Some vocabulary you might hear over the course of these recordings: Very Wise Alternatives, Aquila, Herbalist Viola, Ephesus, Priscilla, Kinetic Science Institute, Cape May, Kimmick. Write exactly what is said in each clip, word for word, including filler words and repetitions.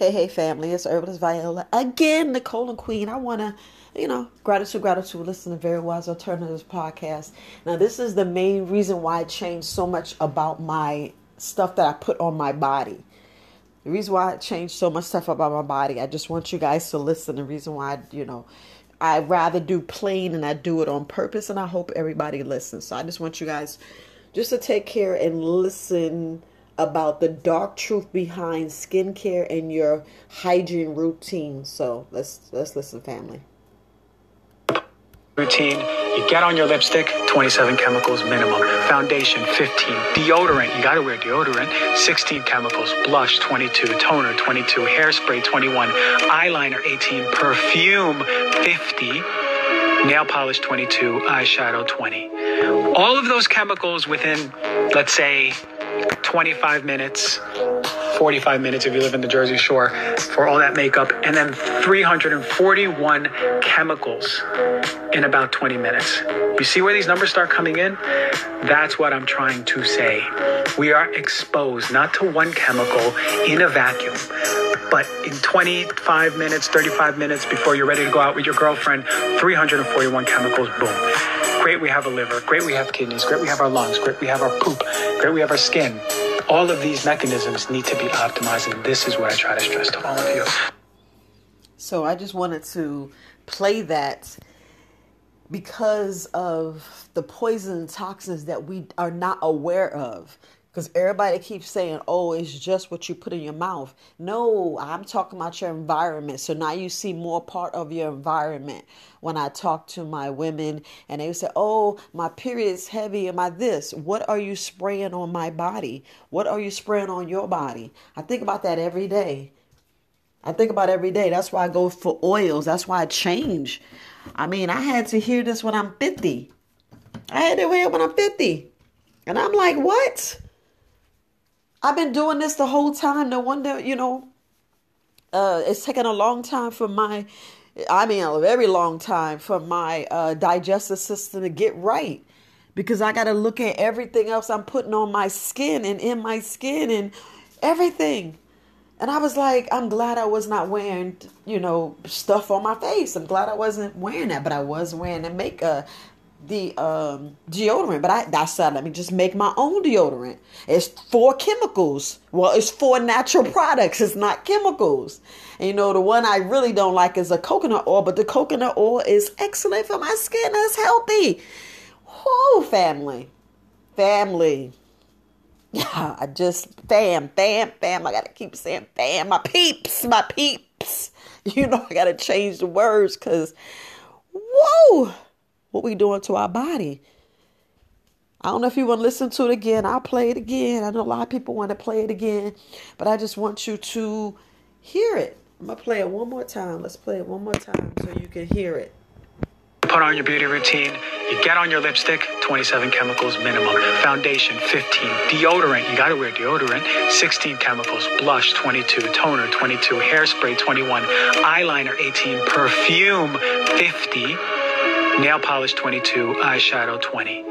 Hey, hey, family, it's Herbalist Viola. Again, Nicole and Queen. I want to, you know, gratitude, gratitude, listen to Very Wise Alternatives podcast. Now, this is the main reason why I changed so much about my stuff that I put on my body. The reason why I changed so much stuff about my body, I just want you guys to listen. The reason why, I, you know, I rather do plain and I do it on purpose, and I hope everybody listens. So I just want you guys just to take care and listen about the dark truth behind skincare and your hygiene routine. So let's let's listen, family. Routine, you get on your lipstick, twenty-seven chemicals minimum. Foundation, fifteen. Deodorant, you gotta wear deodorant, sixteen chemicals. Blush, twenty-two. Toner, twenty-two. Hairspray, twenty-one. Eyeliner, eighteen. Perfume, fifty. Nail polish, twenty-two. Eyeshadow, twenty. All of those chemicals within, let's say, twenty-five minutes, forty-five minutes if you live in the Jersey Shore, for all that makeup, and then three hundred forty-one chemicals in about twenty minutes. You see where these numbers start coming in? That's what I'm trying to say. We are exposed not to one chemical in a vacuum, but in twenty-five minutes, thirty-five minutes before you're ready to go out with your girlfriend, three hundred forty-one chemicals, boom. Great, we have a liver. Great, we have kidneys. Great, we have our lungs. Great, we have our poop. Great, we have our skin. All of these mechanisms need to be optimized, and this is what I try to stress to all of you. So I just wanted to play that because of the poison and toxins that we are not aware of. Because everybody keeps saying, oh, it's just what you put in your mouth. No, I'm talking about your environment. So now you see more part of your environment. When I talk to my women and they say, oh, my period is heavy and my this. What are you spraying on my body? What are you spraying on your body? I think about that every day. I think about every day. That's why I go for oils. That's why I change. I mean, I had to hear this when I'm fifty. I had to hear it when I'm fifty. And I'm like, what? I've been doing this the whole time. No wonder, you know, uh, it's taken a long time for my, I mean, a very long time for my uh, digestive system to get right. Because I got to look at everything else I'm putting on my skin and in my skin and everything. And I was like, I'm glad I was not wearing, you know, stuff on my face. I'm glad I wasn't wearing that, but I was wearing the makeup. The um, deodorant, but I, I said, let me just make my own deodorant. It's four chemicals. Well, it's four natural products. It's not chemicals. And you know, the one I really don't like is a coconut oil, but the coconut oil is excellent for my skin. It's healthy. Whoo, family. Family. Yeah, I just, fam, fam, fam. I got to keep saying fam. My peeps, my peeps. You know, I got to change the words because, whoa. What we doing to our body. I don't know if you want to listen to it again. I'll play it again. I know a lot of people want to play it again, but I just want you to hear it. I'm going to play it one more time. Let's play it one more time so you can hear it. Put on your beauty routine. You get on your lipstick, twenty-seven chemicals minimum. Foundation, fifteen. Deodorant, you gotta wear deodorant, sixteen chemicals. Blush, twenty-two. Toner, twenty-two. Hairspray, twenty-one. Eyeliner, eighteen. Perfume, fifty. Nail polish, twenty-two. Eyeshadow, twenty.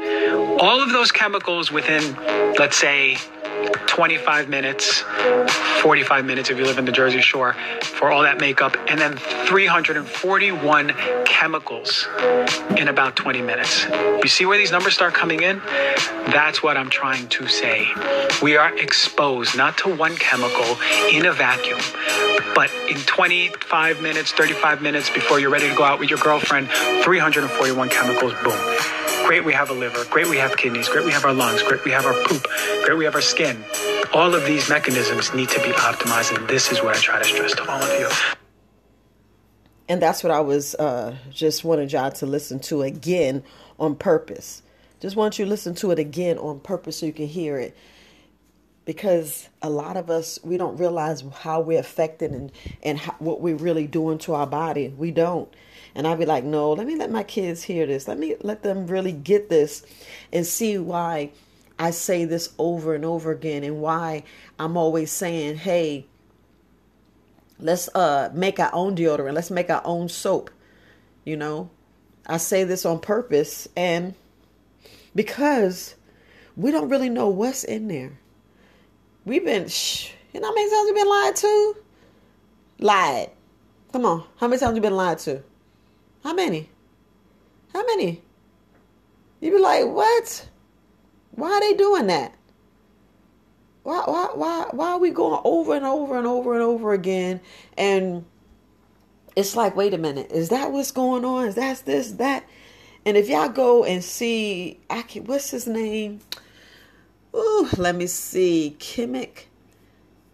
All of those chemicals within, let's say, twenty-five minutes, forty-five minutes if you live in the Jersey Shore, for all that makeup, and then three hundred forty-one chemicals in about twenty minutes. You see where these numbers start coming in? That's what I'm trying to say. We are exposed not to one chemical in a vacuum, but in twenty-five minutes, thirty-five minutes before you're ready to go out with your girlfriend, three hundred forty-one chemicals, boom. Great, we have a liver. Great, we have kidneys. Great, we have our lungs. Great, we have our poop. Great, we have our skin. All of these mechanisms need to be optimized, and this is what I try to stress to all of you. And that's what I was uh, just wanted y'all to listen to again on purpose. Just want you to listen to it again on purpose so you can hear it. Because a lot of us, we don't realize how we're affected and, and how, what we're really doing to our body. We don't. And I'd be like, no, let me let my kids hear this. Let me let them really get this and see why I say this over and over again and why I'm always saying, hey, let's uh, make our own deodorant. Let's make our own soap. You know, I say this on purpose. And because we don't really know what's in there. We've been, shh, you know how many times we've been lied to? Lied. Come on. How many times you been lied to? How many? How many? You be like, what? Why are they doing that? Why, why, why, why are we going over and over and over and over again? And it's like, wait a minute. Is that what's going on? Is that this, that? And if y'all go and see, I can, what's his name? Ooh, let me see. Kimmick.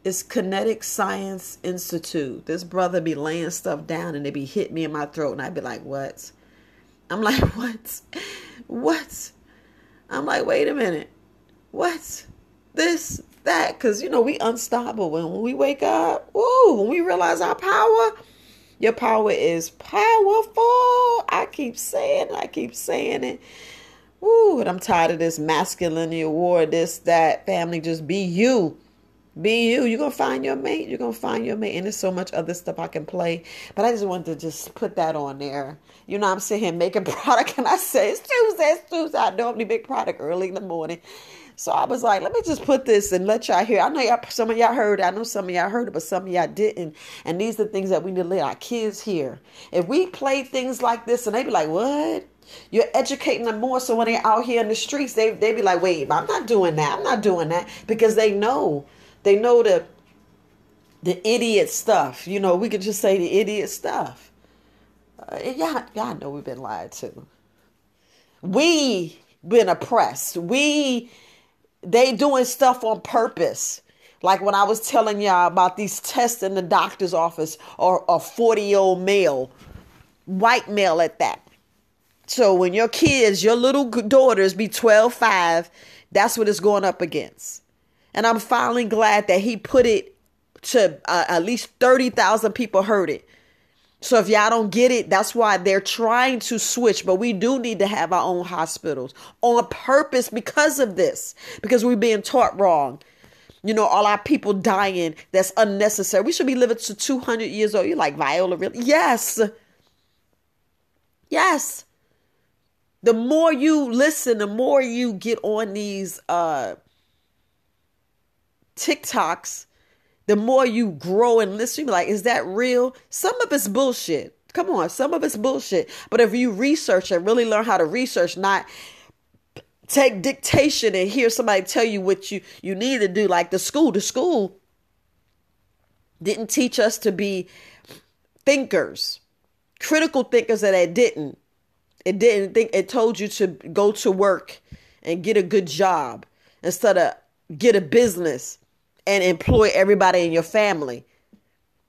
It's Kinetic Science Institute. This brother be laying stuff down and they be hitting me in my throat. And I'd be like, what? I'm like, what? What? I'm like, wait a minute. What? This, that. Because, you know, we unstoppable. When we wake up, ooh, when we realize our power, your power is powerful. I keep saying it. I keep saying it. Ooh, and I'm tired of this masculinity award, this, that, family. Just be you. Be you. You're going to find your mate. You're going to find your mate. And there's so much other stuff I can play. But I just wanted to just put that on there. You know, I'm sitting here making product. And I say, it's Tuesday. It's Tuesday. I normally make product early in the morning. So I was like, let me just put this and let y'all hear. I know y'all, some of y'all heard it. I know some of y'all heard it, but some of y'all didn't. And these are the things that we need to let our kids hear. If we play things like this and they be like, what? You're educating them more. So when they're out here in the streets, they, they be like, wait, I'm not doing that. I'm not doing that. Because they know. They know the, the idiot stuff. You know, we could just say the idiot stuff. Uh, y'all, y'all know we've been lied to. We been oppressed. We, they doing stuff on purpose. Like when I was telling y'all about these tests in the doctor's office or a forty-year-old male, white male at that. So when your kids, your little daughters be twelve, five, that's what it's going up against. And I'm finally glad that he put it to uh, at least thirty thousand people heard it. So if y'all don't get it, that's why they're trying to switch. But we do need to have our own hospitals on purpose because of this, because we're being taught wrong. You know, all our people dying. That's unnecessary. We should be living to two hundred years old. You're like, Viola, really? Yes. Yes. The more you listen, the more you get on these uh TikToks, the more you grow and listen, you be like, is that real? Some of it's bullshit. Come on. Some of it's bullshit. But if you research and really learn how to research, not take dictation and hear somebody tell you what you, you need to do, like the school, the school didn't teach us to be thinkers, critical thinkers that it didn't. It didn't think it told you to go to work and get a good job instead of get a business and employ everybody in your family.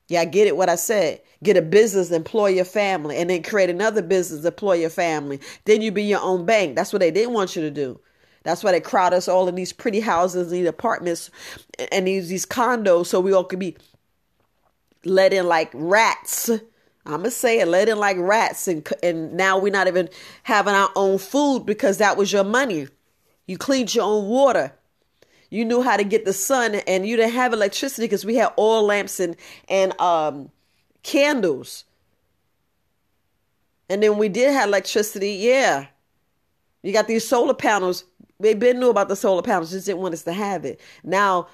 Yeah, I get it what I said. Get a business, employ your family, and then create another business, employ your family. Then you be your own bank. That's what they didn't want you to do. That's why they crowd us all in these pretty houses, these apartments, and these, these condos, so we all could be let in like rats. I'm going to say it, let in like rats, and, and now we're not even having our own food because that was your money. You cleaned your own water. You knew how to get the sun, and you didn't have electricity because we had oil lamps and, and um, candles. And then we did have electricity. Yeah. You got these solar panels. They been knew about the solar panels. Just didn't want us to have it. Now,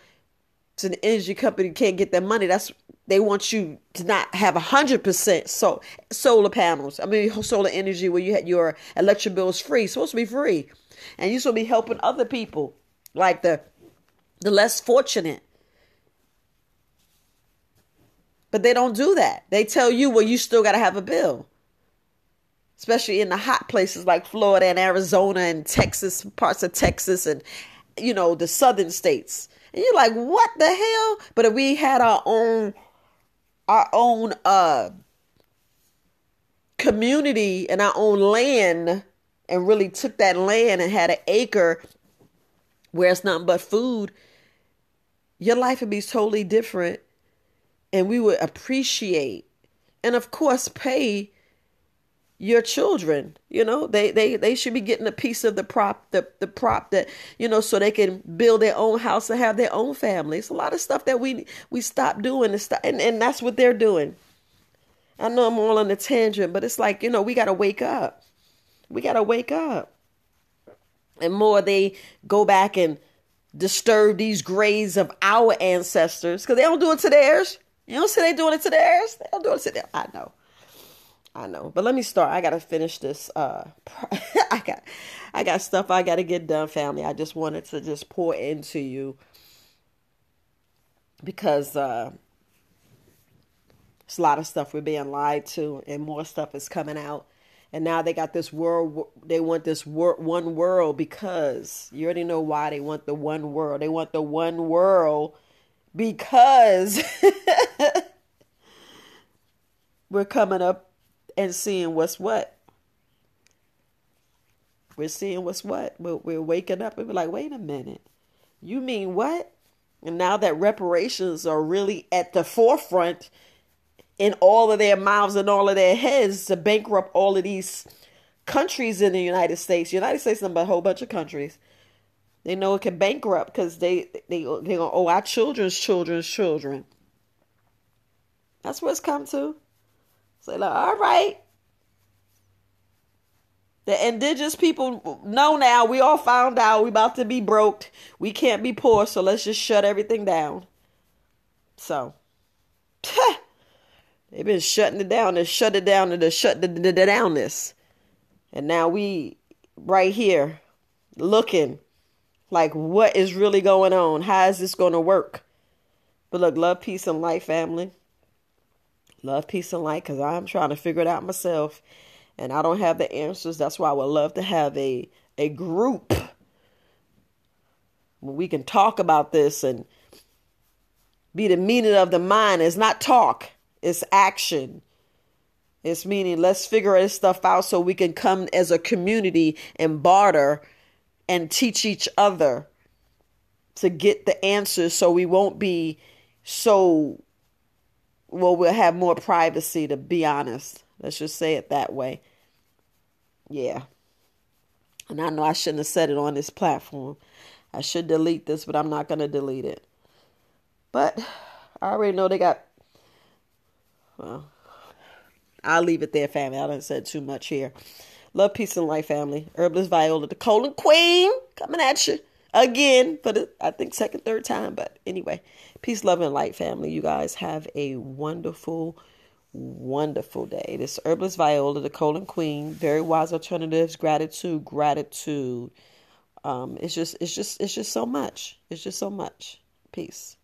so the energy company can't get their money. That's, they want you to not have one hundred percent so, solar panels. I mean, solar energy where you had your electric bills free. It's supposed to be free. And you're supposed to be helping other people, like the the less fortunate. But they don't do that. They tell you, well, you still got to have a bill. Especially in the hot places like Florida and Arizona and Texas, parts of Texas and, you know, the southern states. And you're like, what the hell? But if we had our own, our own uh, community and our own land and really took that land and had an acre where it's nothing but food, your life would be totally different. And we would appreciate and, of course, pay your children. You know, they they they should be getting a piece of the prop, the, the prop that, you know, so they can build their own house and have their own family. It's a lot of stuff that we we stop doing. And, stop, and, and that's what they're doing. I know I'm all on a tangent, but it's like, you know, we got to wake up. We got to wake up. And more they go back and disturb these graves of our ancestors because they don't do it to theirs. You don't see they doing it to theirs. They don't do it to them. I know. I know. But let me start. I got to finish this. Uh, I got I got stuff I got to get done, family. I just wanted to just pour into you because uh, it's a lot of stuff we're being lied to and more stuff is coming out. And now they got this world. They want this wor- one world because you already know why they want the one world. They want the one world because we're coming up and seeing what's what. We're seeing what's what. We're, we're waking up and we're like, wait a minute. You mean what? And now that reparations are really at the forefront in all of their mouths and all of their heads to bankrupt all of these countries in the United States. The United States is about a whole bunch of countries. They know it can bankrupt because they they they gonna owe our children's children's children. That's what it's come to. So like, all right, the indigenous people know now. We all found out we about to be broke. We can't be poor, so let's just shut everything down. So. They've been shutting it down and shut it down and shut the, the, the down this. And now we right here looking like what is really going on? How is this going to work? But look, love, peace, and light, family. Love, peace, and light, because I'm trying to figure it out myself. And I don't have the answers. That's why I would love to have a, a group where we can talk about this and be the meaning of the mind. It's not talk. It's action. It's meaning let's figure this stuff out so we can come as a community and barter and teach each other to get the answers so we won't be so, well, we'll have more privacy, to be honest. Let's just say it that way. Yeah. And I know I shouldn't have said it on this platform. I should delete this, but I'm not going to delete it. But I already know they got... Well, I'll leave it there, family. I done said too much here. Love, peace, and life, family. Herbalist Viola, the colon queen, coming at you again for the, I think, second, third time. But anyway, peace, love, and light, family. You guys have a wonderful, wonderful day. This is Herbalist Viola, the colon queen. Very wise alternatives. Gratitude, gratitude. Um, it's just, it's just, it's just so much. It's just so much. Peace.